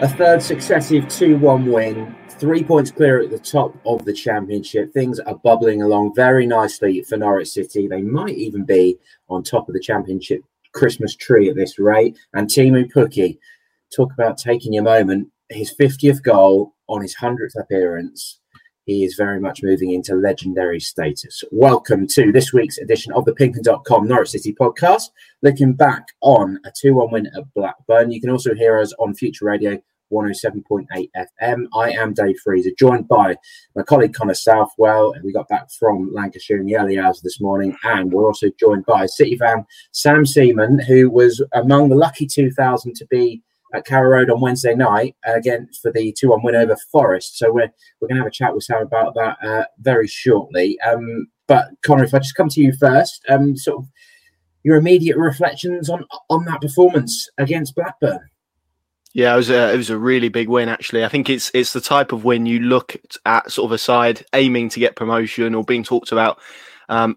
A third successive 2-1 win, 3 points clear at the top of the Championship. Things are bubbling along very nicely for Norwich City. They might even be on top of the Championship Christmas tree at this rate. And Teemu Pukki, talk about taking a moment. His 50th goal on his 100th appearance. He is very much moving into legendary status. Welcome to this week's edition of the PinkUn.com Norwich City podcast, looking back on a 2-1 win at Blackburn. You can also hear us on Future Radio 107.8 FM. I am Dave Freezer, joined by my colleague Connor Southwell. And we got back from Lancashire in the early hours of this morning. And we're also joined by City fan Sam Seaman, who was among the lucky 2,000 to be at Carrow Road on Wednesday night, again, for the 2-1 win over Forest. So we're going to have a chat with Sam about that very shortly. But, Connor, if I just come to you first, sort of your immediate reflections on that performance against Blackburn. Yeah, it was a really big win, actually. I think it's the type of win you look at sort of a side aiming to get promotion or being talked about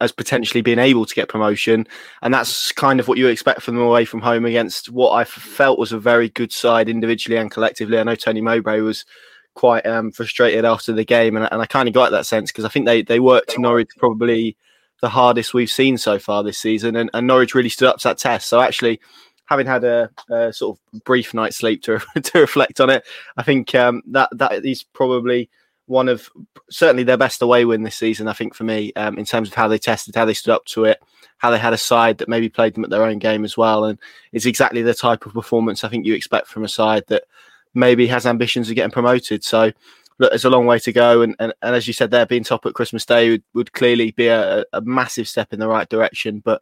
as potentially being able to get promotion. And that's kind of what you expect from them away from home against what I felt was a very good side individually and collectively. I know Tony Mowbray was quite frustrated after the game, and I kind of got that sense because I think they worked Norwich probably the hardest we've seen so far this season, and Norwich really stood up to that test. So actually, having had a sort of brief night's sleep to reflect on it, I think that is probably one of certainly their best away win this season, I think, for me, in terms of how they tested, how they stood up to it, how they had a side that maybe played them at their own game as well. And it's exactly the type of performance I think you expect from a side that maybe has ambitions of getting promoted. So look, it's a long way to go. And as you said there, being top at Christmas Day would clearly be a massive step in the right direction. But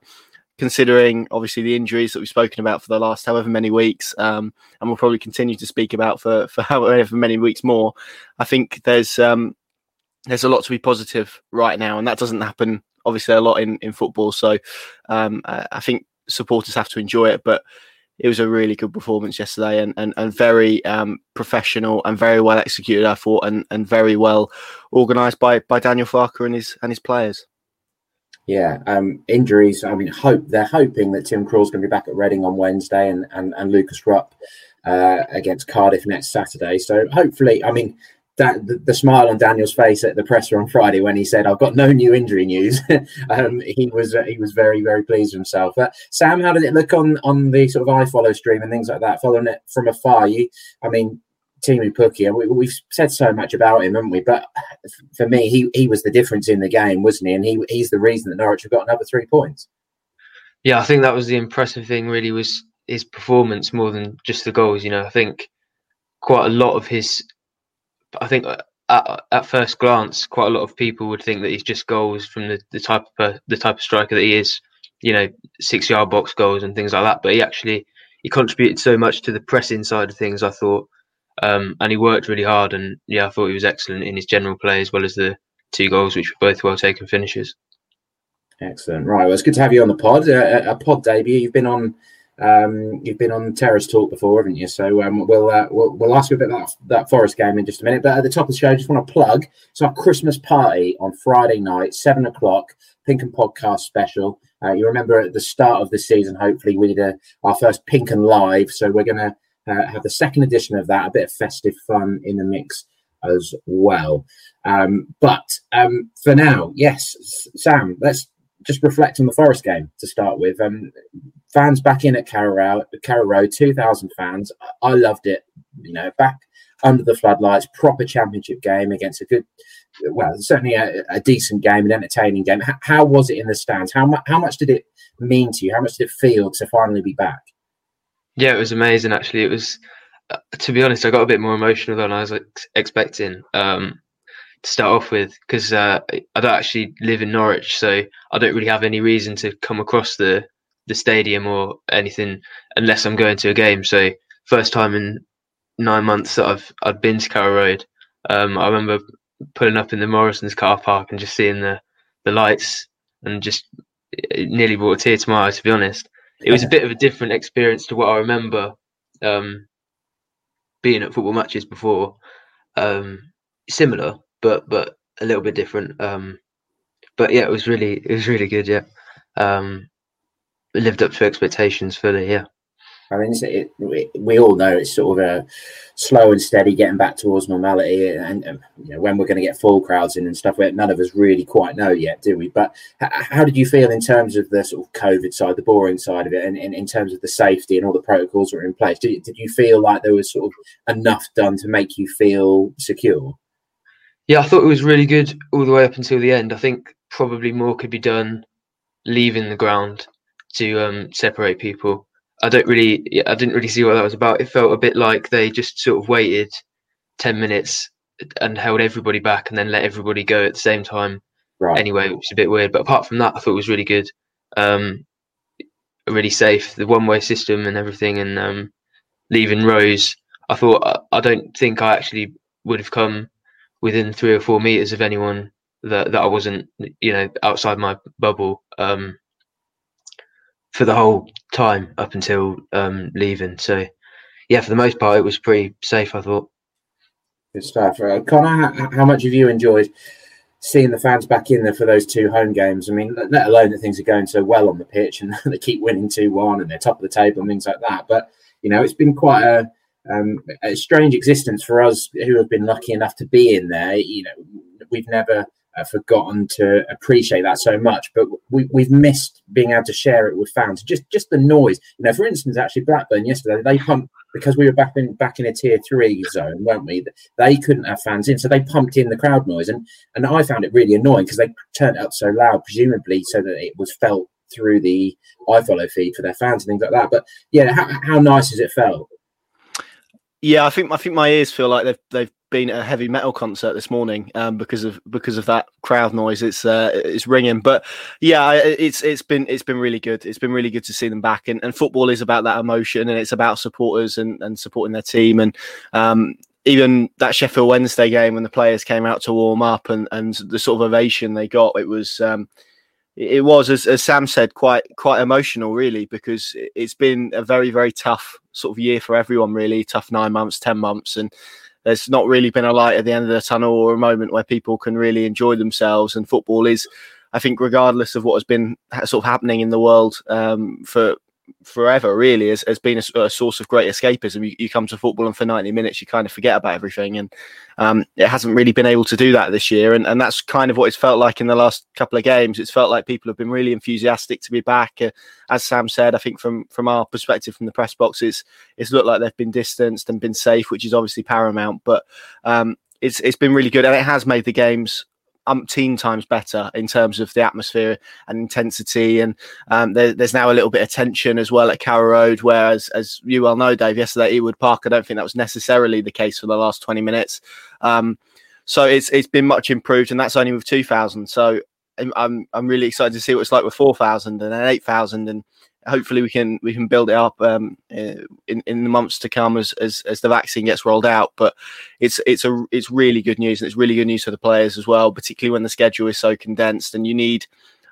considering obviously the injuries that we've spoken about for the last however many weeks, and we'll probably continue to speak about for however many weeks more, I think there's a lot to be positive right now, and that doesn't happen obviously a lot in football. So I think supporters have to enjoy it, but it was a really good performance yesterday, and very professional and very well executed, I thought, and very well organised by Daniel Farke and his players. Yeah, injuries. I mean, they're hoping that Tim Krul is going to be back at Reading on Wednesday and Lucas Rupp against Cardiff next Saturday. So hopefully, I mean, that the smile on Daniel's face at the presser on Friday when he said, "I've got no new injury news," he was very, very pleased with himself. But Sam, how did it look on the sort of iFollow stream and things like that, following it from afar? Teemu Pukki, we've said so much about him, haven't we? But for me, he was the difference in the game, wasn't he? And he's the reason that Norwich have got another 3 points. Yeah, I think that was the impressive thing, really, was his performance more than just the goals. You know, I think quite a lot of his... I think at first glance, quite a lot of people would think that he's just goals from the type of striker that he is. You know, 6-yard box goals and things like that. But he contributed so much to the pressing side of things, I thought. And he worked really hard, and yeah, I thought he was excellent in his general play as well as the two goals, which were both well taken finishes. Excellent, right? Well, it's good to have you on the pod. A pod debut. You've been on Terrace Talk before, haven't you? So we'll ask you a bit about that Forest game in just a minute. But at the top of the show, I just want to plug. It's our Christmas party on Friday night, 7:00. PinkUn podcast special. You remember at the start of the season, hopefully we did our first PinkUn live. So we're gonna have the second edition of that, a bit of festive fun in the mix as well. But for now, yes, Sam, let's just reflect on the Forest game to start with. Fans back in at Carrow Road, 2,000 fans. I loved it, you know, back under the floodlights, proper Championship game against a good, well, certainly a decent game, an entertaining game. How was it in the stands? How much did it mean to you? How much did it feel to finally be back? Yeah, it was amazing, actually. It was, to be honest, I got a bit more emotional than I was expecting. to start off with, because I don't actually live in Norwich, so I don't really have any reason to come across the stadium or anything unless I'm going to a game. So first time in 9 months that I've been to Carrow Road. I remember pulling up in the Morrison's car park and just seeing the lights, and just it nearly brought a tear to my eye, to be honest. It was a bit of a different experience to what I remember being at football matches before. Similar, but a little bit different. But yeah, it was really good. Yeah, it lived up to expectations fully. Yeah, I mean, we all know it's sort of a slow and steady getting back towards normality, and you know, when we're going to get full crowds in and stuff. None of us really quite know yet, do we? But how did you feel in terms of the sort of COVID side, the boring side of it, and in terms of the safety and all the protocols that were in place? Did you feel like there was sort of enough done to make you feel secure? Yeah, I thought it was really good all the way up until the end. I think probably more could be done leaving the ground to separate people. I didn't really see what that was about. It felt a bit like they just sort of waited 10 minutes and held everybody back and then let everybody go at the same time. Right. Anyway, which is a bit weird. But apart from that, I thought it was really good, really safe, the one-way system and everything, and leaving rows. I thought, I don't think I actually would have come within 3 or 4 meters of anyone that I wasn't, you know, outside my bubble for the whole time up until leaving. So, yeah, for the most part, it was pretty safe, I thought. Good stuff. Connor, how much have you enjoyed seeing the fans back in there for those two home games? I mean, let alone that things are going so well on the pitch and they keep winning 2-1 and they're top of the table and things like that. But, you know, it's been quite a strange existence for us who have been lucky enough to be in there. You know, we've never forgotten to appreciate that so much, but we've missed being able to share it with fans. Just the noise. You know, for instance, actually Blackburn yesterday, they pumped, because we were back in a tier 3 zone, weren't we? They couldn't have fans in, so they pumped in the crowd noise, and I found it really annoying because they turned it up so loud, presumably so that it was felt through the iFollow feed for their fans and things like that. But yeah, how nice has it felt? Yeah, I think my ears feel like they've been at a heavy metal concert this morning because of that crowd noise. It's ringing, but yeah, it's been really good. It's been really good to see them back, and football is about that emotion, and it's about supporters and supporting their team, and even that Sheffield Wednesday game when the players came out to warm up and the sort of ovation they got, it was. It was, as Sam said, quite emotional, really, because it's been a very, very tough sort of year for everyone, really. Tough 9 months, 10 months, and there's not really been a light at the end of the tunnel or a moment where people can really enjoy themselves. And football is, I think, regardless of what has been sort of happening in the world for forever, really, has been a source of great escapism. You come to football and for 90 minutes you kind of forget about everything, and it hasn't really been able to do that this year, and that's kind of what it's felt like in the last couple of games. It's felt like people have been really enthusiastic to be back. As Sam said, I think from our perspective, from the press box, it's looked like they've been distanced and been safe, which is obviously paramount, but it's been really good, and it has made the games umpteen times better in terms of the atmosphere and intensity, and there's now a little bit of tension as well at Carrow Road, whereas, as you well know, Dave, yesterday at Ewood Park, I don't think that was necessarily the case for the last 20 minutes. So it's been much improved, and that's only with 2,000. So I'm really excited to see what it's like with 4,000 and then 8,000, and hopefully we can build it up in the months to come as the vaccine gets rolled out. But it's really good news, and it's really good news for the players as well, particularly when the schedule is so condensed and you need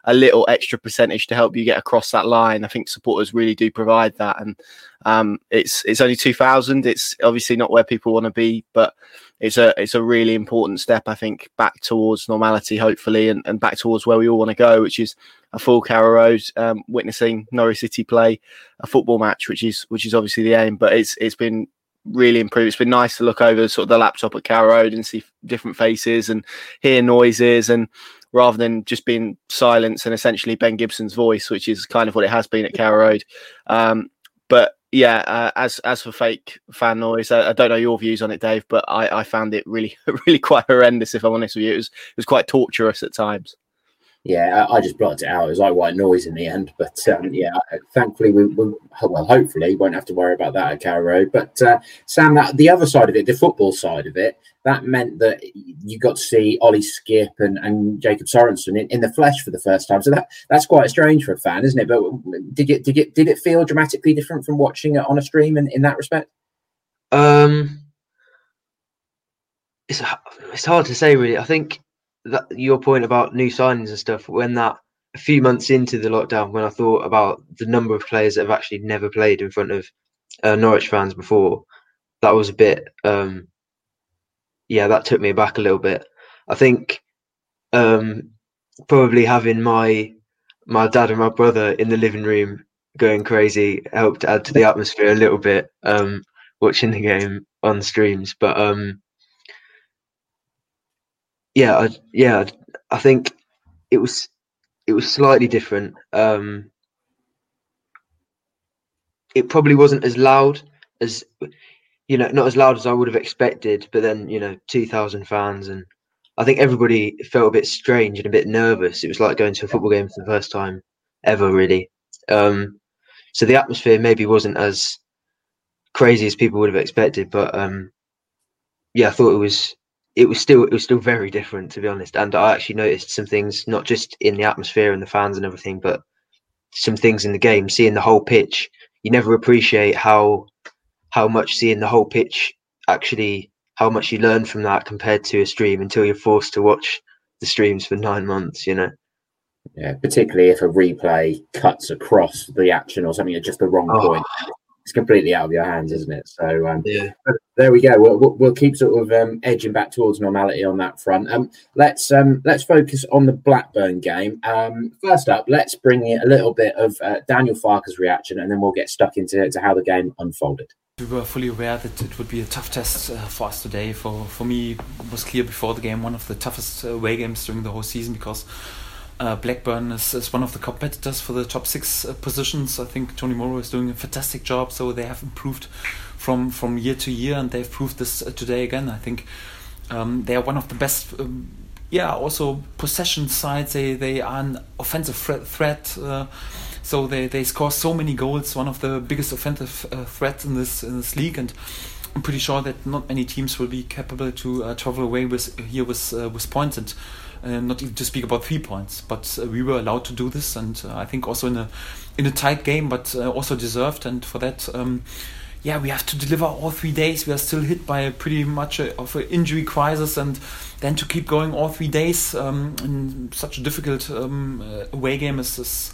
a little extra percentage to help you get across that line. I think supporters really do provide that, and it's only 2,000. It's obviously not where people want to be, but it's a really important step, I think, back towards normality, hopefully, and back towards where we all want to go, which is a full Carrow Road, witnessing Norwich City play a football match, which is obviously the aim. But it's been really improved. It's been nice to look over sort of the laptop at Carrow Road and see different faces and hear noises, and rather than just being silence and essentially Ben Gibson's voice, which is kind of what it has been at Carrow Road. But yeah, as for fake fan noise, I don't know your views on it, Dave, but I found it really, really quite horrendous, if I'm honest with you. It was quite torturous at times. Yeah, I just blotted it out. It was like white noise in the end. But yeah, thankfully, hopefully, won't have to worry about that at Carrow Road. But Sam, the other side of it, the football side of it, that meant that you got to see Ollie Skipp and Jacob Sorensen in the flesh for the first time. So that's quite strange for a fan, isn't it? But did it feel dramatically different from watching it on a stream in that respect? It's hard to say, really. I think that your point about new signings and stuff, when that a few months into the lockdown, when I thought about the number of players that have actually never played in front of Norwich fans before, that was a bit, that took me aback a little bit. I think probably having my dad and my brother in the living room going crazy helped add to the atmosphere a little bit, watching the game on streams. But I think it was slightly different. It probably wasn't as loud as, not as loud as I would have expected. But then, 2,000 fans, and I think everybody felt a bit strange and a bit nervous. It was like going to a football game for the first time ever, really. So the atmosphere maybe wasn't as crazy as people would have expected. But I thought it was. It was still very different, to be honest. And I actually noticed some things, not just in the atmosphere and the fans and everything, but some things in the game. Seeing the whole pitch, you never appreciate how much seeing the whole pitch actually, how much you learn from that compared to a stream until you're forced to watch the streams for 9 months. Yeah, particularly if a replay cuts across the action or something at just the wrong point. It's completely out of your hands, isn't it? So there we go. We'll keep sort of edging back towards normality on that front. Let's focus on the Blackburn game. First up, let's bring in a little bit of Daniel Farke's reaction, and then we'll get stuck into how the game unfolded. We were fully aware that it would be a tough test for us today. For me, it was clear before the game, one of the toughest away games during the whole season, because Blackburn is one of the competitors for the top six positions. I think Tony Mowbray is doing a fantastic job, so they have improved from year to year, and they've proved this today again. I think they are one of the best, also possession sides. They are an offensive threat, so they score so many goals, one of the biggest offensive threats in this league, and I'm pretty sure that not many teams will be capable to travel away with points, and not even to speak about 3 points. But we were allowed to do this, and I think also in a tight game, but also deserved. And for that, we have to deliver all 3 days. We are still hit by pretty much an injury crisis, and then to keep going all 3 days in such a difficult away game is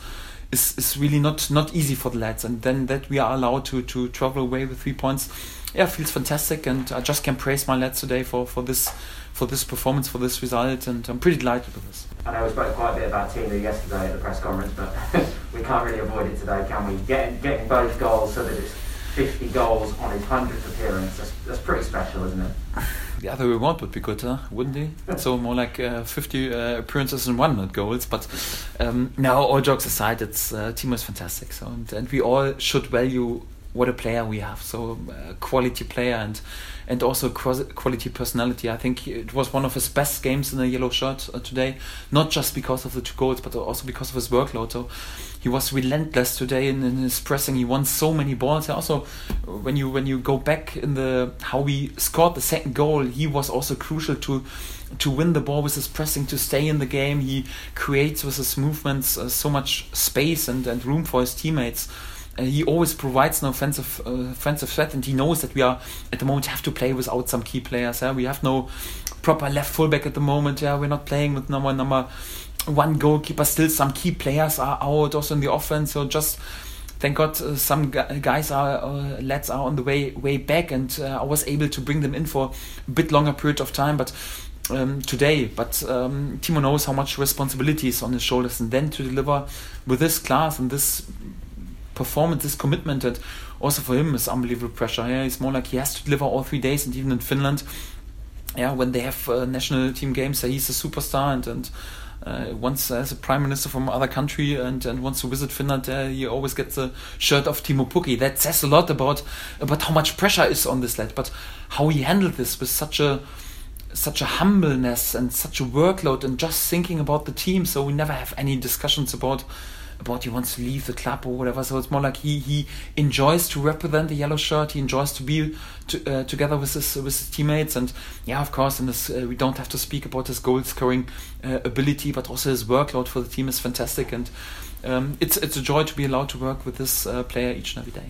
really not easy for the lads. And then that we are allowed to travel away with 3 points, feels fantastic. And I just can praise my lads today for this performance, for this result, and I'm pretty delighted with this. I know we spoke quite a bit about Teemu yesterday at the press conference, but we can't really avoid it today, can we? Getting both goals, so that it's 50 goals on his 100th appearance, that's pretty special, isn't it? The other reward would be good, huh? Wouldn't he? So more like 50 appearances and 100 goals, but now all jokes aside, Teemu is fantastic, so, and we all should value what a player we have. So a quality player and also quality personality. I think it was one of his best games in a yellow shirt today, not just because of the 2 goals, but also because of his workload. So he was relentless today in his pressing. He won so many balls. Also, when you go back in the how we scored the 2nd goal, he was also crucial to win the ball with his pressing, to stay in the game. He creates with his movements so much space and room for his teammates. He always provides an offensive threat, and he knows that we are at the moment have to play without some key players. Yeah? We have no proper left fullback at the moment. Yeah, we're not playing with number 1 goalkeeper. Still, some key players are out also in the offense. So just thank God some guys lads are on the way back, and I was able to bring them in for a bit longer period of time. But Teemu knows how much responsibility is on his shoulders, and then to deliver with this class and this performance, this commitment, and also for him is unbelievable pressure. Yeah, it's more like he has to deliver all 3 days, and even in Finland, when they have national team games, he's a superstar, and once as a prime minister from other country and wants to visit Finland, he always gets a shirt of Teemu Pukki. That says a lot about how much pressure is on this lad, but how he handled this with such a such a humbleness and such a workload and just thinking about the team. So we never have any discussions about he wants to leave the club or whatever. So it's more like he enjoys to represent the yellow shirt. He enjoys to be together with his teammates. And yeah, of course, and this, we don't have to speak about his goal-scoring ability, but also his workload for the team is fantastic. And it's a joy to be allowed to work with this player each and every day.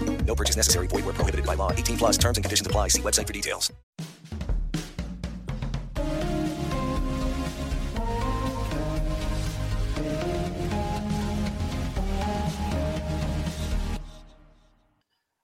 No purchase necessary. Void where prohibited by law. 18 plus terms and conditions apply. See website for details.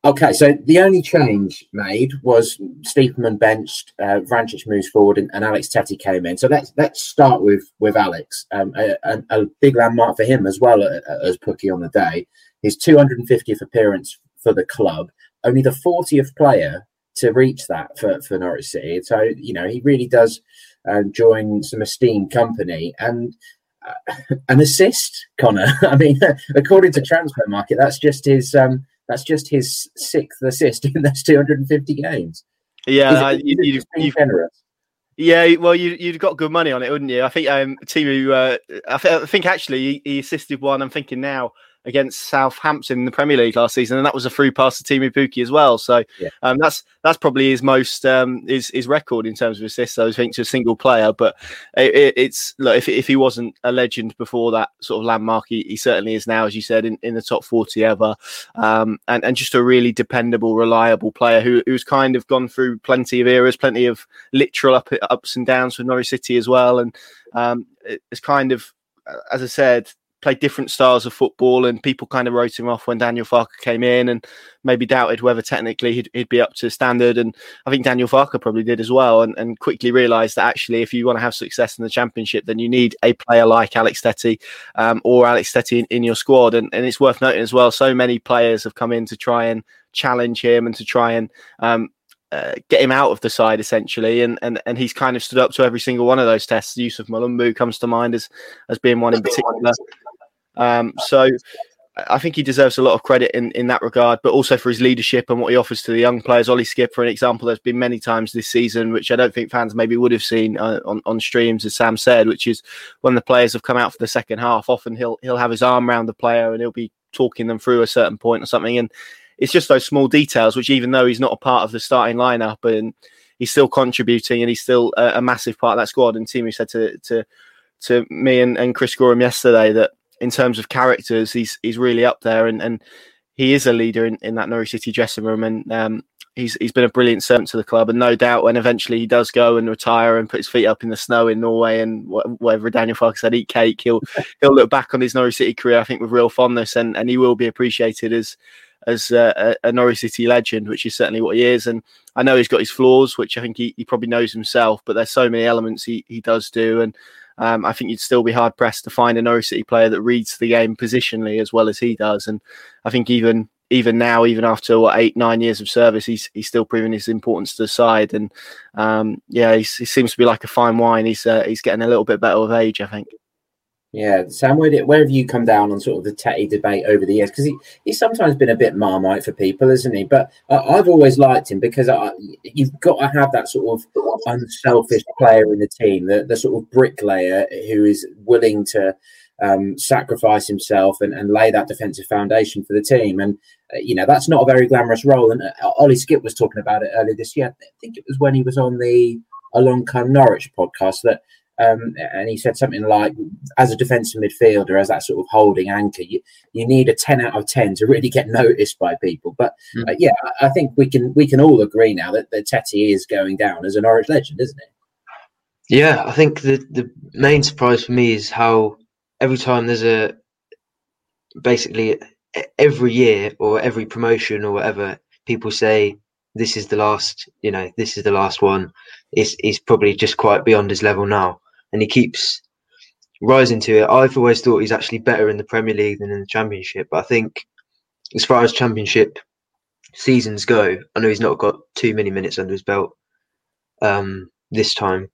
Okay, so the only change made was Steepman benched, Vrancic moves forward, and Alex Tettey came in. So let's start with Alex. A big landmark for him as well as Pukki on the day. His 250th appearance for the club, only the 40th player to reach that for Norwich City. So, you know, he really does join some esteemed company. And an assist, Connor. I mean, according to Transfer Market, that's just his sixth assist in those 250 games. Yeah, you've generous. Yeah, well, you'd got good money on it, wouldn't you? I think Teemu. I think actually he assisted one. I'm thinking now, against Southampton in the Premier League last season, and that was a through pass to Teemu Pukki as well. So yeah. That's probably his most his record in terms of assists, I think, to a single player. But it's look, if he wasn't a legend before that sort of landmark, he certainly is now, as you said, in the top 40 ever, and just a really dependable, reliable player who's kind of gone through plenty of eras, plenty of literal ups and downs with Norwich City as well, and it's kind of, as I said, played different styles of football, and people kind of wrote him off when Daniel Farke came in and maybe doubted whether technically he'd be up to standard. And I think Daniel Farke probably did as well, and quickly realised that actually if you want to have success in the Championship, then you need a player like Alex Tettey or Alex Tettey in your squad. And it's worth noting as well, so many players have come in to try and challenge him and to try and get him out of the side essentially, and he's kind of stood up to every single one of those tests. Yusuf Mulumbu comes to mind as being one in particular. So I think he deserves a lot of credit in that regard, but also for his leadership and what he offers to the young players. Ollie Skipp, for an example, there's been many times this season, which I don't think fans maybe would have seen on streams, as Sam said, which is when the players have come out for the second half, often he'll have his arm around the player and he'll be talking them through a certain point or something. And it's just those small details, which even though he's not a part of the starting lineup, and he's still contributing and he's still a massive part of that squad. And Teemu said to me and Chris Gorham yesterday that, in terms of characters, he's really up there, and he is a leader in that Norwich City dressing room, and he's been a brilliant servant to the club. And no doubt when eventually he does go and retire and put his feet up in the snow in Norway and whatever Daniel Farke said, eat cake, he'll look back on his Norwich City career, I think, with real fondness, and he will be appreciated as a Norwich City legend, which is certainly what he is. And I know he's got his flaws, which I think he probably knows himself, but there's so many elements he does do. And I think you'd still be hard-pressed to find a Norwich City player that reads the game positionally as well as he does. And I think even now, even after 8-9 years of service, he's still proving his importance to the side. And he seems to be like a fine wine. He's getting a little bit better with age, I think. Yeah, Sam, where have you come down on sort of the Tettey debate over the years? Because he's sometimes been a bit Marmite for people, isn't he? But I've always liked him because you've got to have that sort of unselfish player in the team, the sort of bricklayer who is willing to sacrifice himself and lay that defensive foundation for the team. And, that's not a very glamorous role. And Ollie Skipp was talking about it earlier this year. I think it was when he was on the Along Come Norwich podcast that, and he said something like, as a defensive midfielder, as that sort of holding anchor, you need a 10 out of 10 to really get noticed by people. But I think we can all agree now that Tettey is going down as a Norwich legend, isn't it? Yeah, I think the main surprise for me is how every time there's basically every year or every promotion or whatever, people say, this is the last one. He's probably just quite beyond his level now. And he keeps rising to it. I've always thought he's actually better in the Premier League than in the Championship. But I think as far as Championship seasons go, I know he's not got too many minutes under his belt this time.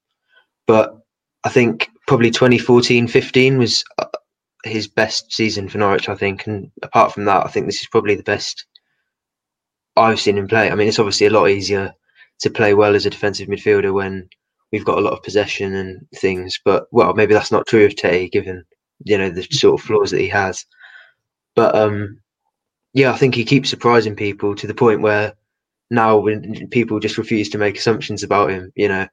But I think probably 2014-15 was his best season for Norwich, I think. And apart from that, I think this is probably the best I've seen him play. I mean, it's obviously a lot easier to play well as a defensive midfielder when we've got a lot of possession and things. But, well, maybe that's not true of Tettey, given, you know, the sort of flaws that he has. But, yeah, I think he keeps surprising people to the point where now when people just refuse to make assumptions about him. You know,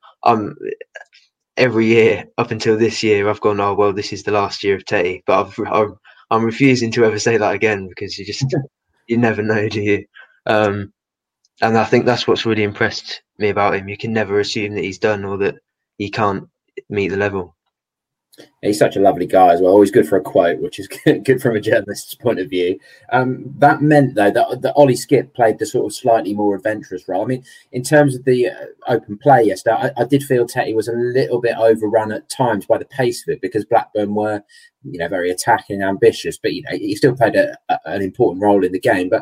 every year up until this year, I've gone, oh, well, this is the last year of Tettey. But I'm refusing to ever say that again, because you just, you never know, do you? And I think that's what's really impressed me about him. You can never assume that he's done or that he can't meet the level. He's such a lovely guy as well. Always good for a quote, which is good from a journalist's point of view. That meant, though, that Ollie Skipp played the sort of slightly more adventurous role. I mean, in terms of the open play yesterday, I did feel Tettey was a little bit overrun at times by the pace of it, because Blackburn were, you know, very attacking, ambitious, but, you know, he still played an important role in the game. But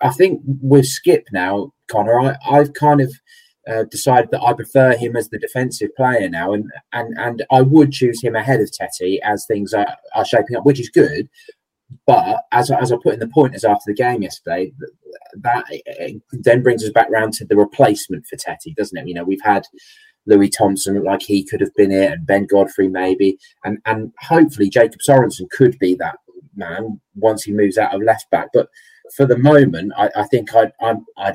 I think with Skipp now, Connor, I've kind of decided that I prefer him as the defensive player now, and I would choose him ahead of Tettey as things are shaping up, which is good. But as I put in the pointers after the game yesterday, that then brings us back round to the replacement for Tettey, doesn't it? You know, we've had Louis Thompson look like he could have been it, and Ben Godfrey maybe, and hopefully Jacob Sorensen could be that man once he moves out of left back, but for the moment, I think I'd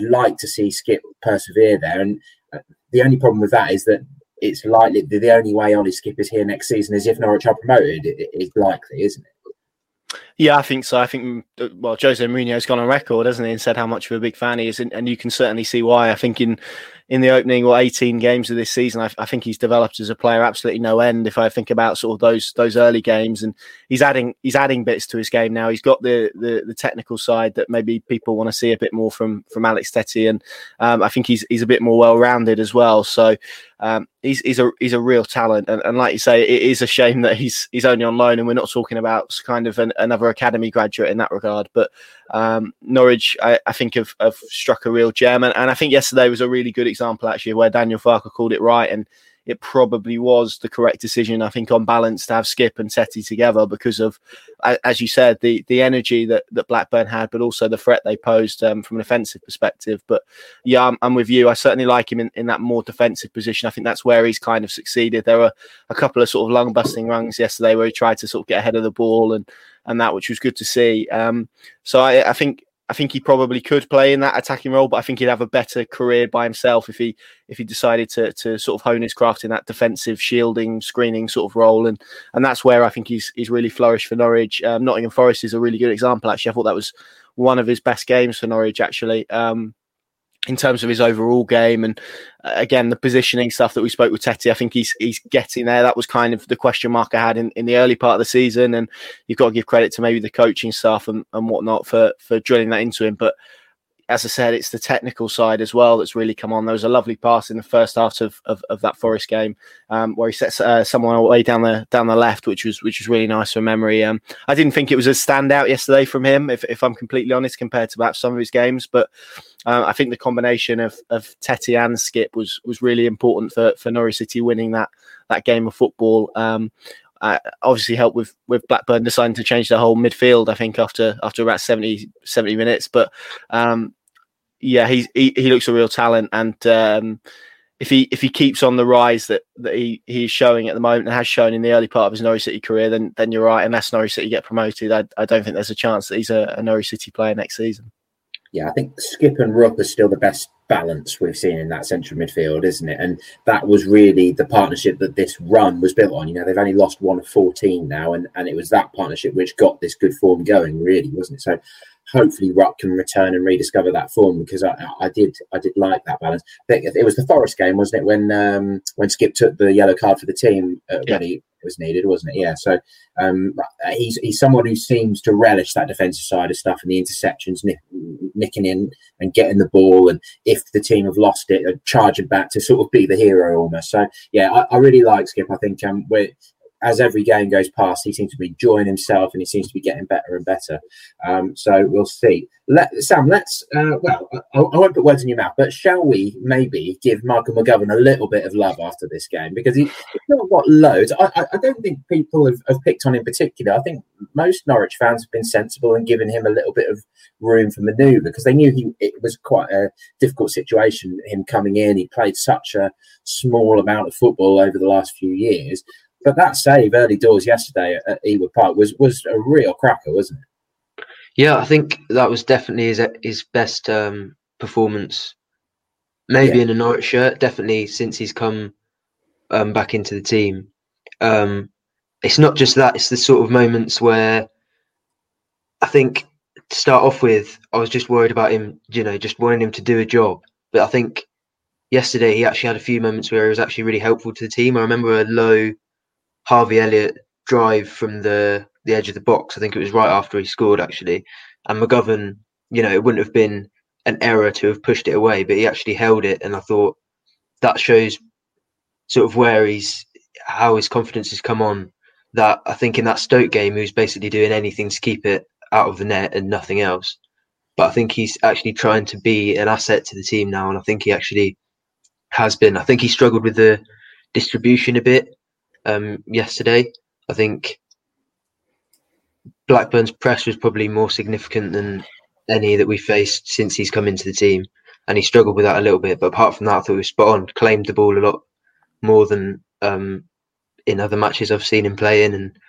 like to see Skipp persevere there. And the only problem with that is that it's likely the only way Ollie Skipp is here next season is if Norwich are promoted. It's likely, isn't it? Yeah, I think so. I think, well, Jose Mourinho's gone on record, hasn't he, and said how much of a big fan he is. And you can certainly see why. I think in the opening, 18 games of this season, I think he's developed as a player absolutely no end. If I think about sort of those early games, and he's adding bits to his game now. He's got the technical side that maybe people want to see a bit more from Alex Tettey, and I think he's a bit more well rounded as well. So he's a real talent, and like you say, it is a shame that he's only on loan, and we're not talking about kind of another academy graduate in that regard. But Norwich, I think, have struck a real gem, and I think yesterday was a really good example actually where Daniel Farke called it right, and it probably was the correct decision, I think, on balance, to have Skipp and Tettey together because of, as you said, the energy that Blackburn had, but also the threat they posed from an offensive perspective. But yeah, I'm with you. I certainly like him in that more defensive position. I think that's where he's kind of succeeded. There were a couple of sort of lung-busting runs yesterday where he tried to sort of get ahead of the ball and that, which was good to see. So I think he probably could play in that attacking role, but I think he'd have a better career by himself if he decided to sort of hone his craft in that defensive shielding, screening sort of role. And that's where I think he's really flourished for Norwich. Nottingham Forest is a really good example, actually. I thought that was one of his best games for Norwich, actually, in terms of his overall game. And again, the positioning stuff that we spoke with Tettey, I think he's getting there. That was kind of the question mark I had in the early part of the season. And you've got to give credit to maybe the coaching staff and whatnot for drilling that into him. But as I said, it's the technical side as well that's really come on. There was a lovely pass in the first half of that Forest game where he sets someone away down the left, which was really nice from memory. I didn't think it was a standout yesterday from him, if I'm completely honest, compared to perhaps some of his games. But I think the combination of Tettey and Skipp was really important for Norwich City winning that game of football. Obviously helped with Blackburn deciding to change the whole midfield, I think, after about 70 minutes. But yeah, he looks a real talent, and if he keeps on the rise that he's showing at the moment and has shown in the early part of his Norwich City career, then you're right, unless Norwich City get promoted, I don't think there's a chance that he's a Norwich City player next season. Yeah, I think Skipp and Rupp are still the best balance we've seen in that central midfield, isn't it? And that was really the partnership that this run was built on. You know, they've only lost one of 14 now, and it was that partnership which got this good form going, really, wasn't it? So hopefully Rupp can return and rediscover that form, because I did like that balance. It was the Forest game, wasn't it, when Skipp took the yellow card for the team when he was needed, wasn't it? Yeah. So he's someone who seems to relish that defensive side of stuff and the interceptions, nicking in and getting the ball, and if the team have lost it, charging back to sort of be the hero almost. So yeah, I really like Skipp. I think as every game goes past, he seems to be enjoying himself and he seems to be getting better and better. So we'll see. Sam, I won't put words in your mouth, but shall we maybe give Michael McGovern a little bit of love after this game? Because he's not got loads. I don't think people have picked on him particular. I think most Norwich fans have been sensible and given him a little bit of room for manoeuvre because they knew it was quite a difficult situation, him coming in. He played such a small amount of football over the last few years. But that save early doors yesterday at Ewood Park was a real cracker, wasn't it? Yeah, I think that was definitely his best performance, maybe in a Norwich shirt, definitely since he's come back into the team. It's not just that, it's the sort of moments where I think to start off with, I was just worried about him, just wanting him to do a job. But I think yesterday he actually had a few moments where he was actually really helpful to the team. I remember a low Harvey Elliott drive from the edge of the box. I think it was right after he scored, actually. And McGovern, it wouldn't have been an error to have pushed it away, but he actually held it. And I thought that shows sort of how his confidence has come on. That I think in that Stoke game, he was basically doing anything to keep it out of the net and nothing else. But I think he's actually trying to be an asset to the team now. And I think he actually has been. I think he struggled with the distribution a bit yesterday. I think Blackburn's press was probably more significant than any that we faced since he's come into the team. And he struggled with that a little bit. But apart from that, I thought he was spot on. Claimed the ball a lot more than in other matches I've seen him play in. And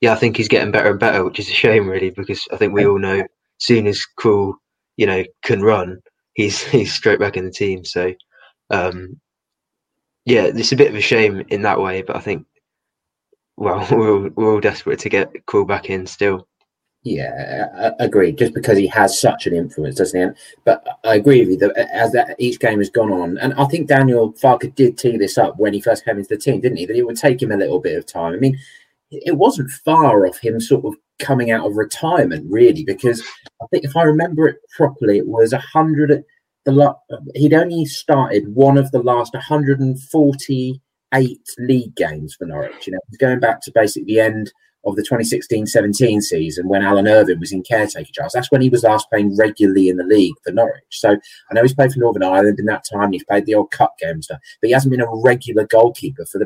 yeah, I think he's getting better and better, which is a shame, really, because I think we all know, soon as Krul, can run, he's straight back in the team. So, it's a bit of a shame in that way. But I think, well, we're all desperate to get Krul back in still. Yeah, I agree. Just because he has such an influence, doesn't he? But I agree with you that as each game has gone on, and I think Daniel Farke did tee this up when he first came into the team, didn't he? That it would take him a little bit of time. I mean, it wasn't far off him sort of coming out of retirement, really, because I think if I remember it properly, it was 100. He'd only started one of the last 148 league games for Norwich. Going back to basically the end of the 2016-17 season when Alan Irvine was in caretaker charge. That's when he was last playing regularly in the league for Norwich. So I know he's played for Northern Ireland in that time. He's played the old cup game and stuff, but he hasn't been a regular goalkeeper for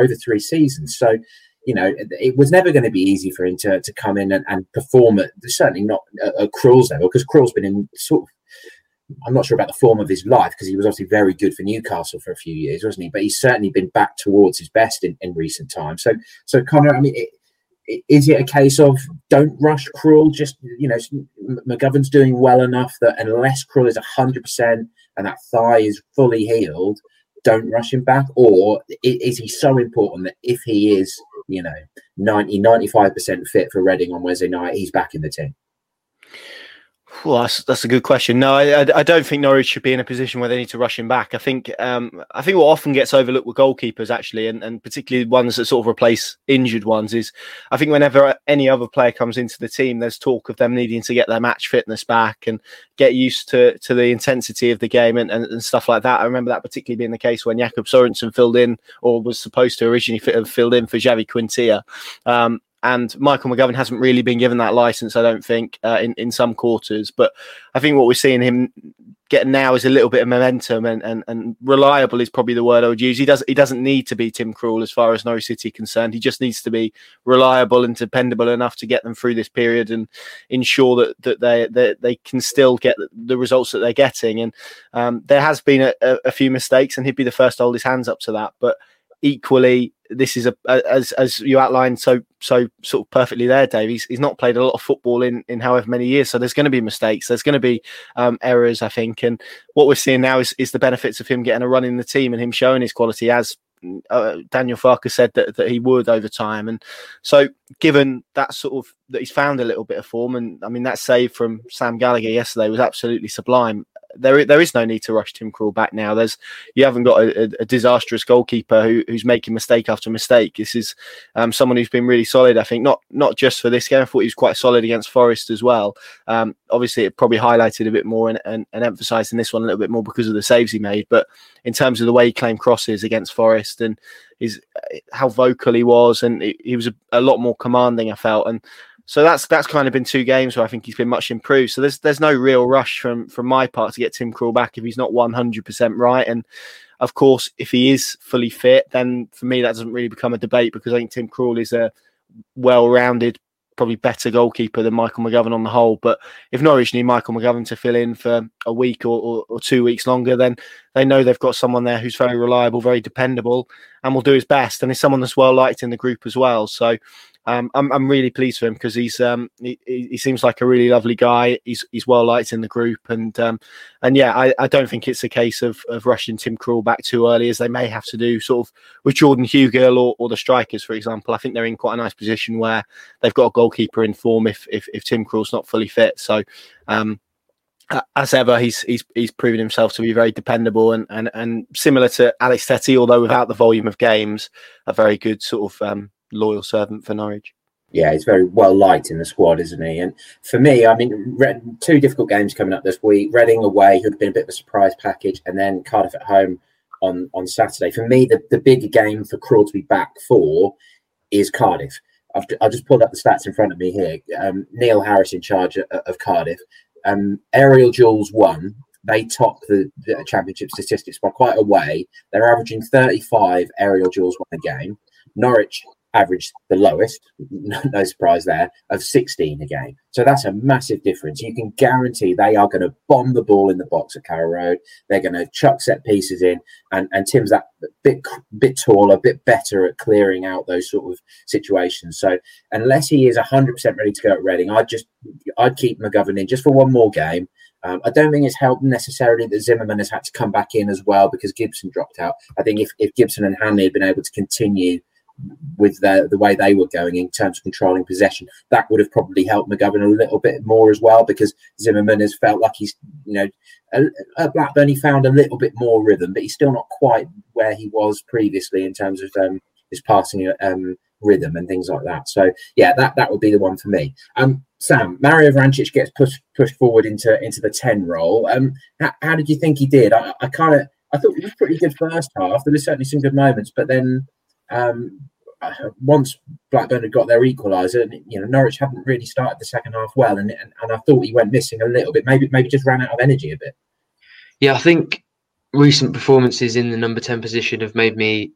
over three seasons. So, it was never going to be easy for him to come in and perform at, certainly not at Krul's level, because Krul's been in sort of, I'm not sure about the form of his life, because he was obviously very good for Newcastle for a few years, wasn't he? But he's certainly been back towards his best in recent times. So Connor, I mean, is it a case of don't rush Krul? Just, McGovern's doing well enough that unless Krul is 100% and that thigh is fully healed, don't rush him back? Or is he so important that if he is, 90, 95% fit for Reading on Wednesday night, he's back in the team? Well, that's a good question. No, I don't think Norwich should be in a position where they need to rush him back. I think what often gets overlooked with goalkeepers, actually, and particularly ones that sort of replace injured ones, is I think whenever any other player comes into the team, there's talk of them needing to get their match fitness back and get used to the intensity of the game and stuff like that. I remember that particularly being the case when Jacob Sorensen filled in, or was supposed to originally filled in for Xavi Quintilla. And Michael McGovern hasn't really been given that license, I don't think, in some quarters. But I think what we're seeing him get now is a little bit of momentum, and reliable is probably the word I would use. He doesn't need to be Tim Krul as far as Norwich City concerned. He just needs to be reliable and dependable enough to get them through this period and ensure that they can still get the results that they're getting. And there has been a few mistakes, and he'd be the first to hold his hands up to that. But equally, this is as you outlined so sort of perfectly there, Dave. He's not played a lot of football in however many years, so there's going to be mistakes, there's going to be errors, I think. And what we're seeing now is the benefits of him getting a run in the team and him showing his quality, as Daniel Farke said that he would over time. And so, given that sort of that he's found a little bit of form, and I mean that save from Sam Gallagher yesterday was absolutely sublime. there is no need to rush Tim Krul back now. You haven't got a disastrous goalkeeper who's making mistake after mistake. This is someone who's been really solid, I think, not just for this game. I thought he was quite solid against Forest as well. Obviously, it probably highlighted a bit more and emphasised in this one a little bit more because of the saves he made. But in terms of the way he claimed crosses against Forest and how vocal he was, and he was a lot more commanding, I felt. And so that's kind of been two games where I think he's been much improved. So there's no real rush from my part to get Tim Krul back if he's not 100% right. And of course, if he is fully fit, then for me, that doesn't really become a debate, because I think Tim Krul is a well-rounded, probably better goalkeeper than Michael McGovern on the whole. But if Norwich need Michael McGovern to fill in for a week or 2 weeks longer, then they know they've got someone there who's very reliable, very dependable, and will do his best. And he's someone that's well liked in the group as well. So I'm really pleased for him, because he's he seems like a really lovely guy. He's well liked in the group, and yeah, I don't think it's a case of rushing Tim Krul back too early, as they may have to do sort of with Jordan Hugill or the strikers, for example. I think they're in quite a nice position where they've got a goalkeeper in form if Tim Krul's not fully fit. So as ever, he's proven himself to be very dependable and similar to Alex Tettey, although without the volume of games, a very good sort of loyal servant for Norwich. Yeah, he's very well liked in the squad, isn't he? And for me, I mean, two difficult games coming up this week. Reading away, who'd been a bit of a surprise package, and then Cardiff at home on Saturday. For me, the big game for Krul to be back for is Cardiff. I've just pulled up the stats in front of me here. Neil Harris in charge of Cardiff. Aerial duels won. They top the Championship statistics by quite a way. They're averaging 35 aerial duels won a game. Norwich averaged the lowest, no surprise there, of 16 a game. So that's a massive difference. You can guarantee they are going to bomb the ball in the box at Carrow Road. They're going to chuck set pieces in, and Tim's that bit taller, a bit better at clearing out those sort of situations. So unless he is 100% ready to go at Reading, I'd keep McGovern in just for one more game. I don't think it's helped necessarily that Zimmerman has had to come back in as well, because Gibson dropped out. I think if Gibson and Hanley had been able to continue with the way they were going in terms of controlling possession, that would have probably helped McGovern a little bit more as well, because Zimmerman has felt like he's, at Blackburn he found a little bit more rhythm, but he's still not quite where he was previously in terms of his passing rhythm and things like that. So yeah, that would be the one for me. Sam, Mario Vrancic gets pushed forward into the 10 role. How did you think he did? I thought it was pretty good first half. There were certainly some good moments, but then once Blackburn had got their equaliser, and Norwich hadn't really started the second half well, and I thought he went missing a little bit. Maybe just ran out of energy a bit. Yeah, I think recent performances in the number 10 position have made me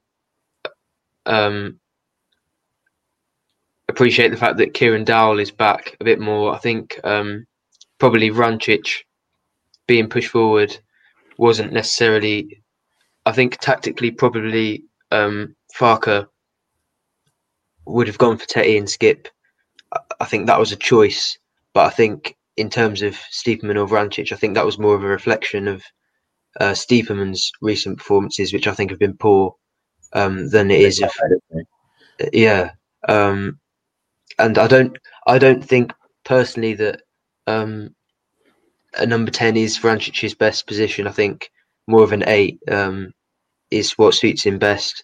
appreciate the fact that Kieran Dowell is back a bit more. I think probably Vrancic being pushed forward wasn't necessarily. I think tactically, probably. Farke would have gone for Tettey and Skipp. I think that was a choice, but I think in terms of Steeperman or Vrancic, I think that was more of a reflection of Steeperman's recent performances, which I think have been poor, than it is of and I don't think personally that a number 10 is Vrancic's best position. I think more of an 8 is what suits him best.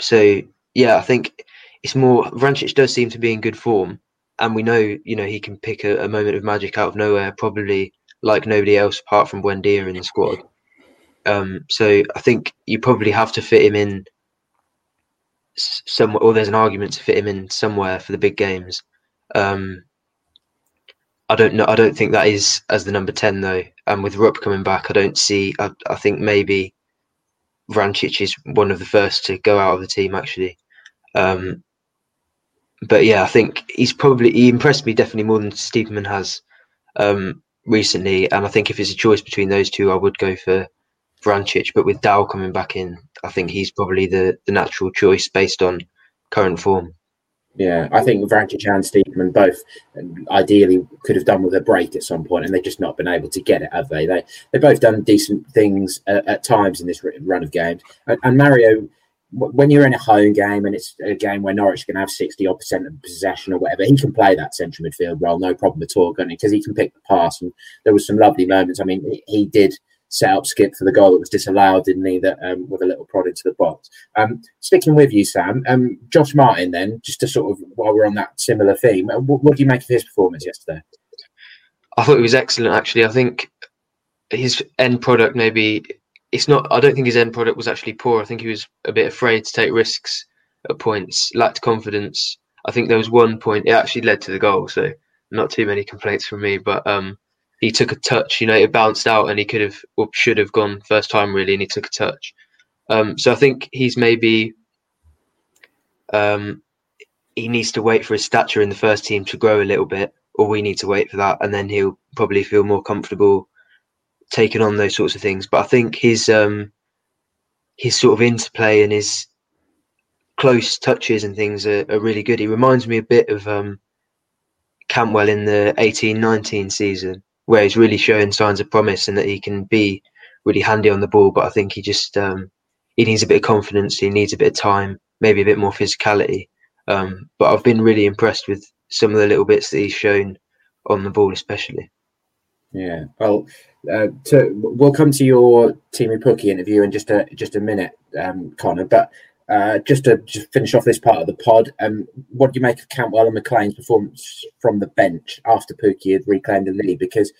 So yeah, I think it's more Vrancic does seem to be in good form, and we know he can pick a moment of magic out of nowhere, probably like nobody else apart from Buendia in the squad. So I think you probably have to fit him in somewhere, or there's an argument to fit him in somewhere for the big games. I don't know. I don't think that is as the number 10 though, and with Rupp coming back, I don't see. I think maybe Vrancic is one of the first to go out of the team actually, but yeah, I think he impressed me definitely more than Steeperman has recently, and I think if it's a choice between those two, I would go for Vrancic, but with Dow coming back in, I think he's probably the natural choice based on current form. Yeah, I think Vrancic and Steeperman both ideally could have done with a break at some point, and they've just not been able to get it, have they? They've both done decent things at times in this run of games. And Mario, when you're in a home game and it's a game where Norwich can have 60% of possession or whatever, he can play that central midfield role, no problem at all, can't he? Because he can pick the pass. And there was some lovely moments. I mean, he did set up Skipp for the goal that was disallowed, didn't he? That with a little prod into the box. Sticking with you, Sam, Josh Martin. Then, just to sort of while we're on that similar theme, what do you make of his performance yesterday? I thought it was excellent, actually. I think his end product maybe. It's not. I don't think his end product was actually poor. I think he was a bit afraid to take risks at points, lacked confidence. I think there was one point, it actually led to the goal, so not too many complaints from me. But he took a touch, you know, it bounced out and he could have or should have gone first time really, and he took a touch. So I think he's maybe he needs to wait for his stature in the first team to grow a little bit, or we need to wait for that, and then he'll probably feel more comfortable taking on those sorts of things. But I think his sort of interplay and his close touches and things are really good. He reminds me a bit of Cantwell in the 18-19 season, where he's really showing signs of promise and that he can be really handy on the ball. But I think he just he needs a bit of confidence, he needs a bit of time, maybe a bit more physicality. But I've been really impressed with some of the little bits that he's shown on the ball especially. Yeah, well, we'll come to your Teemu Pukki interview in just a minute, Connor. But just to finish off this part of the pod, what do you make of Cantwell and McLean's performance from the bench after Pukki had reclaimed the lead? Because,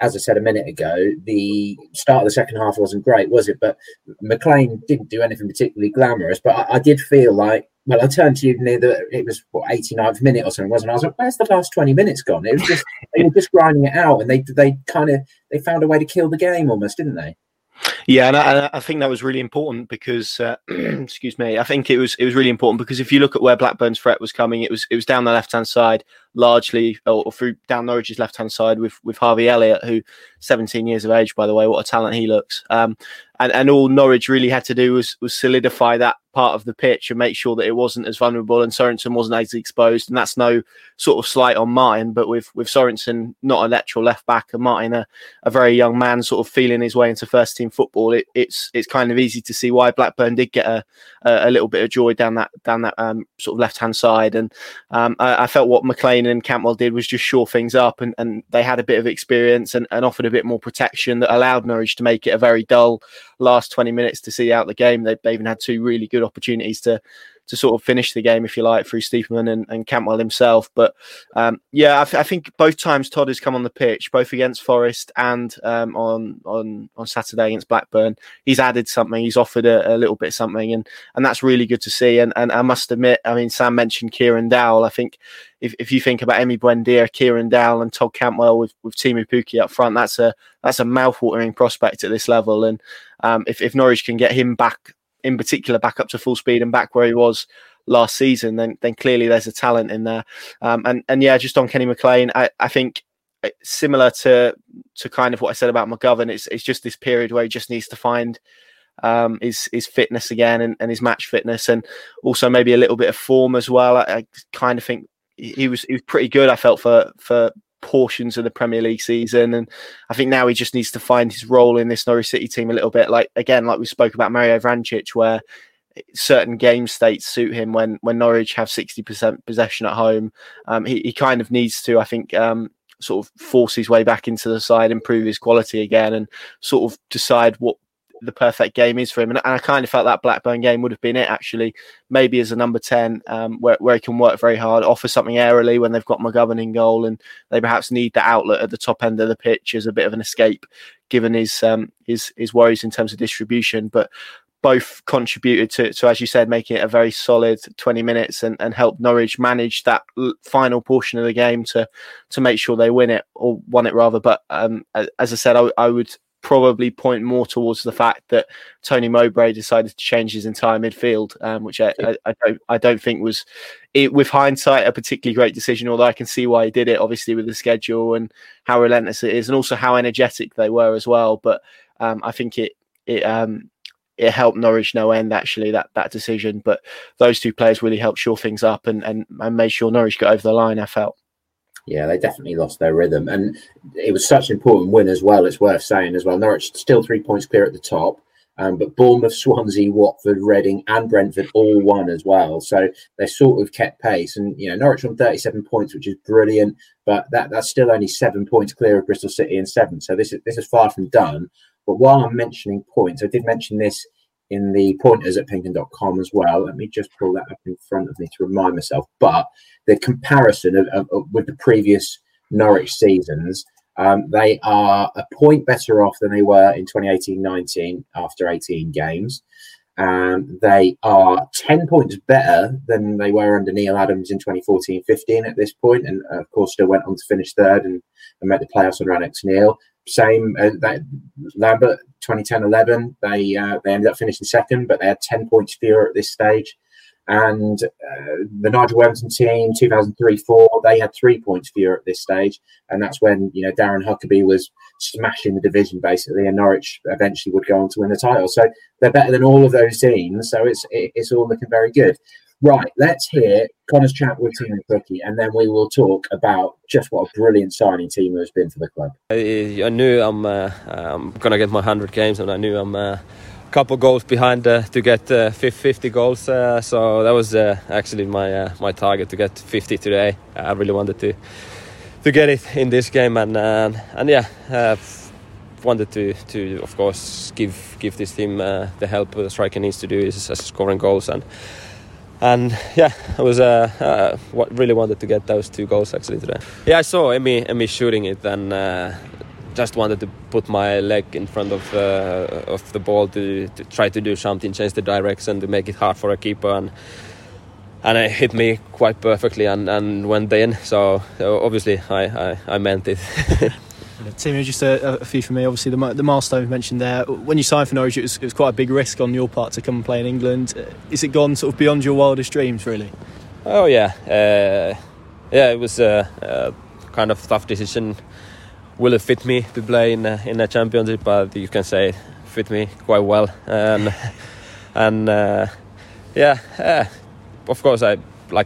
as I said a minute ago, the start of the second half wasn't great, was it? But McLean didn't do anything particularly glamorous. But I did feel like, well, I turned to you near it was 89th minute or something, wasn't it? I was like, where's the last 20 minutes gone? It was just they were just grinding it out, and they found a way to kill the game almost, didn't they? Yeah, and I think that was really important because excuse me, I think it was really important because if you look at where Blackburn's threat was coming, it was down the left hand side largely, or through down Norwich's left hand side with Harvey Elliott, who 17 years of age, by the way, what a talent he looks. And all Norwich really had to do was solidify that part of the pitch and make sure that it wasn't as vulnerable and Sorensen wasn't as exposed. And that's no sort of slight on Martin, but with Sorensen not a natural left back and Martin a very young man sort of feeling his way into first team football, it's kind of easy to see why Blackburn did get a little bit of joy down that sort of left hand side. And I felt what McLean and Cantwell did was just shore things up, and they had a bit of experience and offered a bit more protection that allowed Norwich to make it a very dull last 20 minutes to see out the game. They even had two really good opportunities to sort of finish the game, if you like, through Steepman and Cantwell himself. But I think both times Todd has come on the pitch, both against Forest and on Saturday against Blackburn, he's added something, he's offered a little bit something, and that's really good to see. And I must admit, I mean, Sam mentioned Kieran Dowell. I think if you think about Emi Buendia, Kieran Dowell and Todd Cantwell with Teemu Pukki up front, that's a mouth-watering prospect at this level. And if Norwich can get him back, in particular, back up to full speed and back where he was last season, then clearly there's a talent in there. Just on Kenny McLean, I think similar to kind of what I said about McGovern, it's just this period where he just needs to find his fitness again and his match fitness, and also maybe a little bit of form as well. I kind of think he was pretty good, I felt, for portions of the Premier League season, and I think now he just needs to find his role in this Norwich City team a little bit, like we spoke about Mario Vrancic, where certain game states suit him. When Norwich have 60% possession at home, he kind of needs to, I think, sort of force his way back into the side, improve his quality again, and sort of decide what the perfect game is for him. And I kind of felt that Blackburn game would have been it, actually, maybe as a number 10, where he can work very hard, offer something airily when they've got McGovern in goal, and they perhaps need that outlet at the top end of the pitch as a bit of an escape, given his worries in terms of distribution. But both contributed to, as you said, making it a very solid 20 minutes and helped Norwich manage that final portion of the game to make sure they won it. But as I said, I would probably point more towards the fact that Tony Mowbray decided to change his entire midfield, which I don't think was, with hindsight, a particularly great decision, although I can see why he did it, obviously, with the schedule and how relentless it is, and also how energetic they were as well. But I think it helped Norwich no end, actually, that decision. But those two players really helped shore things up and made sure Norwich got over the line, I felt. Yeah, they definitely lost their rhythm. And it was such an important win as well, it's worth saying as well. Norwich still 3 points clear at the top. But Bournemouth, Swansea, Watford, Reading and Brentford all won as well. So they sort of kept pace. And, you know, Norwich on 37 points, which is brilliant. But that's still only 7 points clear of Bristol City and 7. So this is far from done. But while I'm mentioning points, I did mention this in the pointers at PinkUn.com as well. Let me just pull that up in front of me to remind myself. But the comparison with the previous Norwich seasons, they are a point better off than they were in 2018-19 after 18 games. They are 10 points better than they were under Neil Adams in 2014-15 at this point, and of course still went on to finish third and made the playoffs under Alex Neil. Same, Lambert 2010-11, they ended up finishing second, but they had 10 points fewer at this stage. And the Nigel Wellington team 2003-04, they had 3 points fewer at this stage, and that's when, you know, Darren Huckabee was smashing the division basically, and Norwich eventually would go on to win the title. So they're better than all of those teams, so it's all looking very good. Right, let's hear Connor's chat with Teemu Pukki, and then we will talk about just what a brilliant signing Teemu has been for the club. I knew I'm gonna get my 100 games, and I knew I'm couple goals behind to get 50 goals, so that was actually my target to get 50 today. I really wanted to get it in this game, and wanted to of course give this team the help the striker needs to do is scoring goals, and I was really wanted to get those 2 goals actually today. Yeah, I saw Emi shooting it, and just wanted to put my leg in front of the ball to try to do something, change the direction to make it hard for a keeper, and it hit me quite perfectly and went in. So obviously I meant it. Teemu, just a few for me. Obviously the milestone you mentioned there. When you signed for Norwich, it was quite a big risk on your part to come and play in England. Is it gone sort of beyond your wildest dreams, really? Oh yeah, it was a kind of tough decision. Will it fit me to play in a championship? But you can say it fit me quite well, and of course I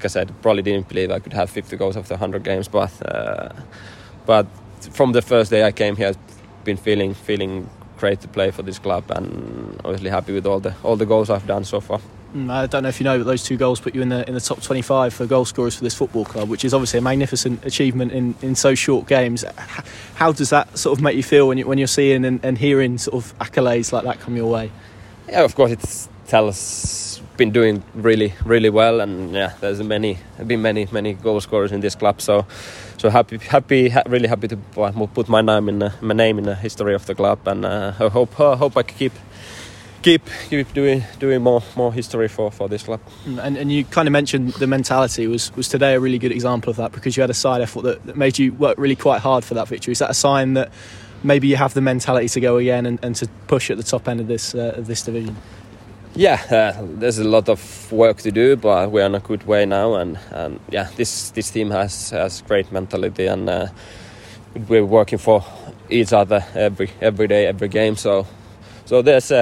said probably didn't believe I could have 50 goals after 100 games, but from the first day I came here, I've been feeling great to play for this club, and obviously happy with all the goals I've done so far. I don't know if you know, but those 2 goals put you in the top 25 for goal scorers for this football club, which is obviously a magnificent achievement in so short games. How does that sort of make you feel when you're seeing and hearing sort of accolades like that come your way? Yeah, of course, it's Telus been doing really, really well, and yeah, there's been many goal scorers in this club. So really happy to put my name in the history of the club, and I hope I can keep doing more history for this club. And you kind of mentioned the mentality was today a really good example of that, because you had a side effort that made you work really quite hard for that victory. Is that a sign that maybe you have the mentality to go again and to push at the top end of this division? Yeah, there's a lot of work to do, but we're on a good way now, and this team has great mentality, and we're working for each other every day, every game, so there is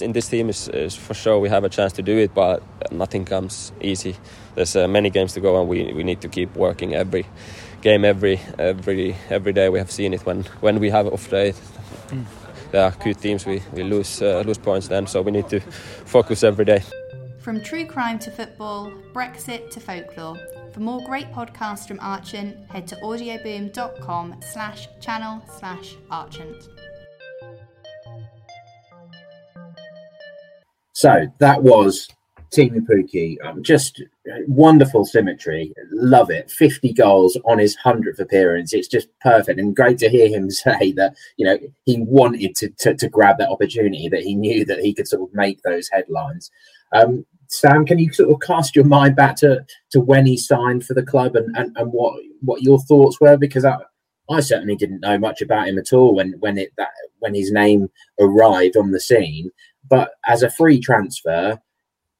in this team is for sure we have a chance to do it, but nothing comes easy. There's many games to go, and we need to keep working every game, every day. We have seen it when we have off day. There are good teams we lose points then, so we need to focus every day. From true crime to football, Brexit to folklore. For more great podcasts from Archant, head to audioboom.com/channel/Archant. So that was Teemu Pukki. Just wonderful symmetry. Love it. 50 goals on his 100th appearance. It's just perfect, and great to hear him say that, you know, he wanted to grab that opportunity, that he knew that he could sort of make those headlines. Sam, can you sort of cast your mind back to when he signed for the club and what your thoughts were? Because I certainly didn't know much about him at all when his name arrived on the scene. But as a free transfer,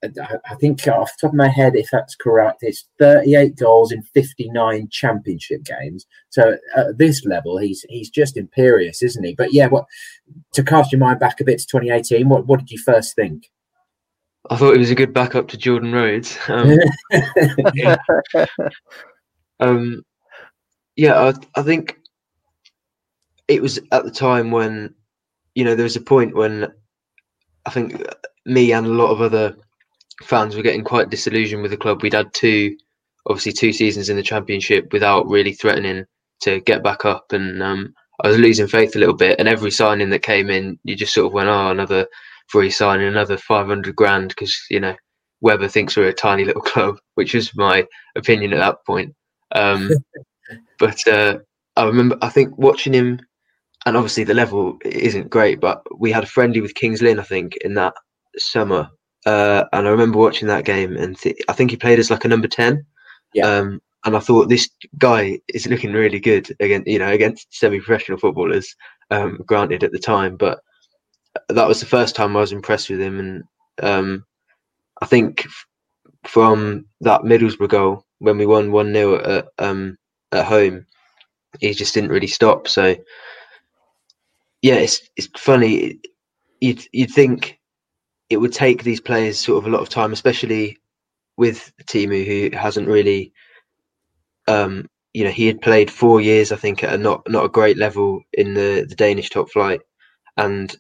I think off the top of my head, if that's correct, it's 38 goals in 59 championship games. So at this level, he's just imperious, isn't he? But yeah, to cast your mind back a bit to 2018, what did you first think? I thought he was a good backup to Jordan Rhodes. I think it was at the time when, you know, there was a point when I think me and a lot of other fans were getting quite disillusioned with the club. We'd had two seasons in the Championship without really threatening to get back up, and I was losing faith a little bit. And every signing that came in, you just sort of went, oh, another free signing, another 500 grand, because, you know, Weber thinks we're a tiny little club, which was my opinion at that point. But I remember, I think, watching him, and obviously the level isn't great, but we had a friendly with Kings Lynn, I think, in that summer. And I remember watching that game, and I think he played as like a number 10. Yeah. And I thought, this guy is looking really good against semi-professional footballers, granted at the time. But that was the first time I was impressed with him. And I think from that Middlesbrough goal, when we won 1-0 at home, he just didn't really stop. So, yeah, it's funny. You'd think it would take these players sort of a lot of time, especially with Teemu, who hasn't really... he had played 4 years, I think, at not a great level in the Danish top flight, and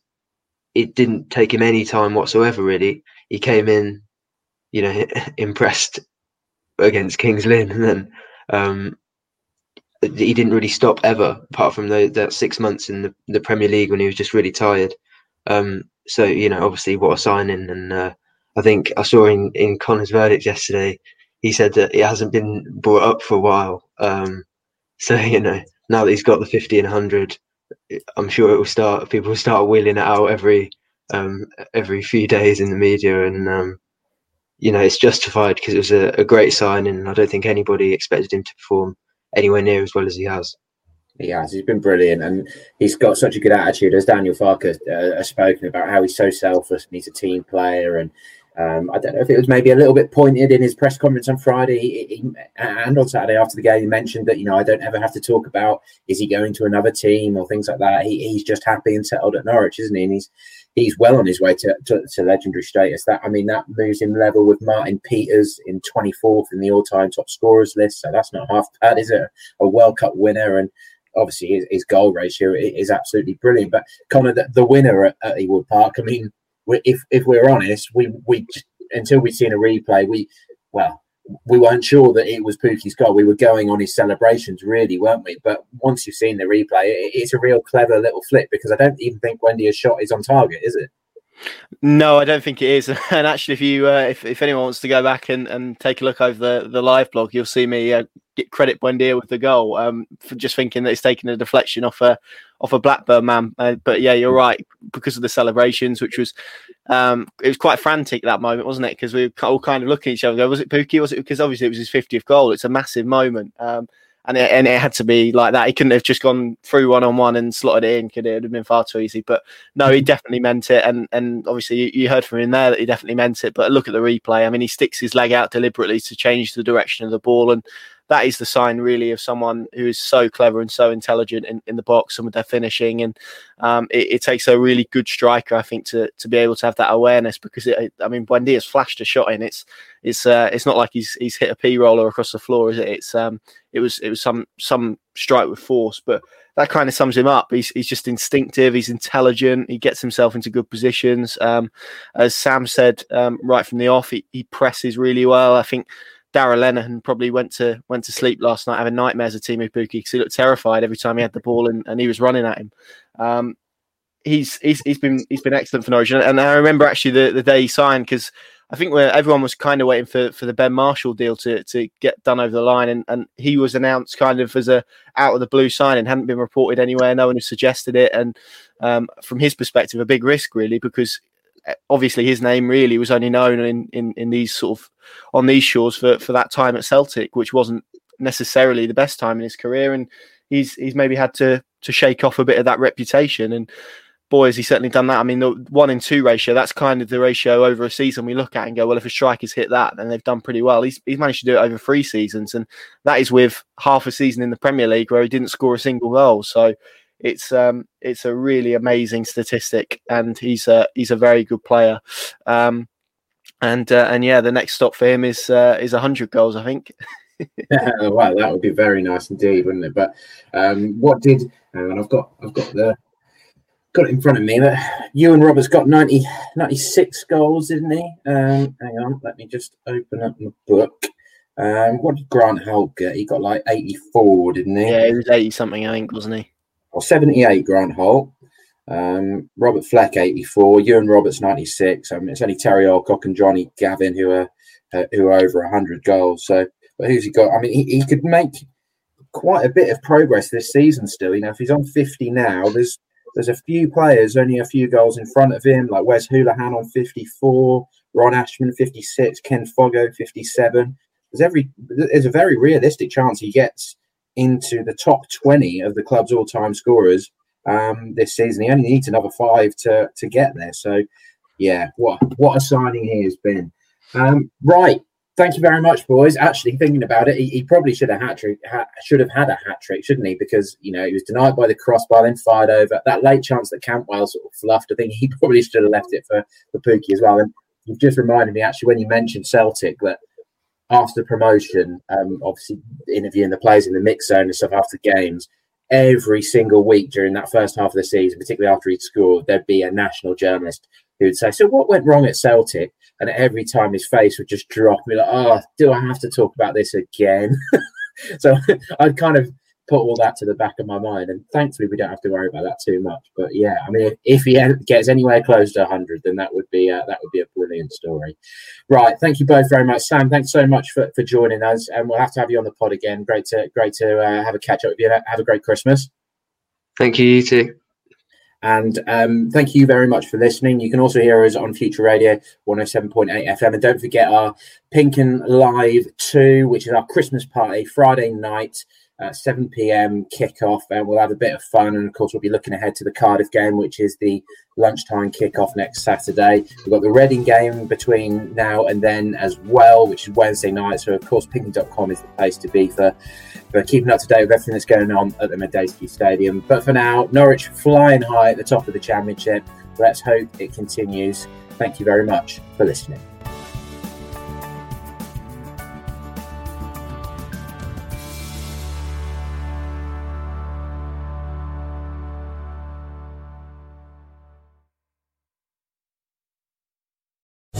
it didn't take him any time whatsoever, really. He came in, impressed against Kings Lynn, and then he didn't really stop ever, apart from that 6 months in the Premier League when he was just really tired. So, obviously what a signing. And I think I saw in Connor's verdict yesterday, he said that it hasn't been brought up for a while. So, now that he's got the 50 and 100, I'm sure people will start wheeling it out every few days in the media. And, it's justified, because it was a great signing, and I don't think anybody expected him to perform anywhere near as well as he has. He has. He's been brilliant, and he's got such a good attitude. As Daniel Farke has spoken about, how he's so selfless and he's a team player, and I don't know if it was maybe a little bit pointed in his press conference on Friday and on Saturday after the game. He mentioned that, I don't ever have to talk about, is he going to another team or things like that. He's just happy and settled at Norwich, isn't he? And he's well on his way to legendary status. That moves him level with Martin Peters in 24th in the all-time top scorers list. So that's not half bad, is it? A World Cup winner, and obviously his goal ratio is absolutely brilliant. But Connor, the winner at Ewood Park, I mean, If we're honest, we until we'd seen a replay, we weren't sure that it was Pukki's goal. We were going on his celebrations, really, weren't we? But once you've seen the replay, it's a real clever little flip, because I don't even think Buendia's shot is on target, is it? No, I don't think it is. And actually, if you if anyone wants to go back and take a look over the live blog, you'll see me credit Buendia with the goal for just thinking that it's taking a deflection off a Blackburn man. But yeah, you're right, because of the celebrations, which was it was quite frantic that moment, wasn't it? Because we were all kind of looking at each other and go, was it Pukki? Was it? Because obviously it was his 50th goal. It's a massive moment. And it had to be like that. He couldn't have just gone through one-on-one and slotted it in, could it? It would have been far too easy. But no, he definitely meant it. And obviously you heard from him there that he definitely meant it. But look at the replay. I mean, he sticks his leg out deliberately to change the direction of the ball. And that is the sign, really, of someone who is so clever and so intelligent in the box and with their finishing. And it takes a really good striker, I think, to be able to have that awareness, because, Buendia's flashed a shot in. It's not like he's hit a p-roller across the floor, is it? It was some strike with force, but that kind of sums him up. He's just instinctive. He's intelligent. He gets himself into good positions. As Sam said, right from the off, he presses really well. I think Darragh Lenihan probably went to sleep last night having nightmares of Teemu Pukki, because he looked terrified every time he had the ball and he was running at him. He's been excellent for Norwich, and I remember actually the day he signed, because I think everyone was kind of waiting for the Ben Marshall deal to get done over the line, and he was announced kind of as a out of the blue signing, hadn't been reported anywhere, no one had suggested it, and from his perspective, a big risk, really, because obviously his name really was only known in these sort of on these shores for that time at Celtic, which wasn't necessarily the best time in his career, and he's maybe had to shake off a bit of that reputation, and boy, has he certainly done that. I mean, the 1-in-2 ratio, that's kind of the ratio over a season we look at and go, well, if a striker's hit that, then they've done pretty well. He's managed to do it over 3 seasons, and that is with half a season in the Premier League where he didn't score a single goal. So it's a really amazing statistic, and he's a very good player. And the next stop for him is 100 goals, I think. Wow, that would be very nice indeed, wouldn't it? But and I've got Got it in front of me. But Ewan Roberts got 96 goals, didn't he? Hang on, let me just open up my book. What did Grant Holt get? He got like 84, didn't he? Yeah, he was 80-something, I think, wasn't he? Or 78, Grant Holt. Robert Fleck, 84. Ewan Roberts, 96. I mean, it's only Terry Alcock and Johnny Gavin who are over 100 goals. So, but who's he got? I mean, he could make quite a bit of progress this season still. You know, if he's on 50 now, there's a few players, only a few goals in front of him, like Wes Houlihan on 54, Ron Ashman 56, Ken Fogo 57. There's a very realistic chance he gets into the top 20 of the club's all-time scorers this season. He only needs another 5 to get there. So, yeah, what a signing he has been. Right, thank you very much, boys. Actually, thinking about it, he probably should have had a hat-trick, shouldn't he? Because, you know, he was denied by the crossbar, then fired over. That late chance that Cantwell sort of fluffed, I think he probably should have left it for Pukki as well. And you've just reminded me, actually, when you mentioned Celtic, that after promotion, obviously interviewing the players in the mix zone and stuff after games, every single week during that first half of the season, particularly after he'd scored, there'd be a national journalist who would say, so what went wrong at Celtic? And every time his face would just drop, be like, oh, do I have to talk about this again? So I'd kind of put all that to the back of my mind. And thankfully, we don't have to worry about that too much. But yeah, I mean, if he gets anywhere close to 100, then that would be a brilliant story. Right. Thank you both very much. Sam, thanks so much for joining us. And we'll have to have you on the pod again. Great to have a catch up with you. Have a great Christmas. Thank you. You too. And thank you very much for listening. You can also hear us on Future Radio 107.8 FM. And don't forget our PinkUn Live 2, which is our Christmas party, Friday night, 7 p.m. kickoff. And we'll have a bit of fun. And, of course, we'll be looking ahead to the Cardiff game, which is the lunchtime kickoff next Saturday. We've got the Reading game between now and then as well, which is Wednesday night. So, of course, PinkUn.com is the place to be for keeping up to date with everything that's going on at the Medeski Stadium. But for now, Norwich flying high at the top of the Championship. Let's hope it continues. Thank you very much for listening.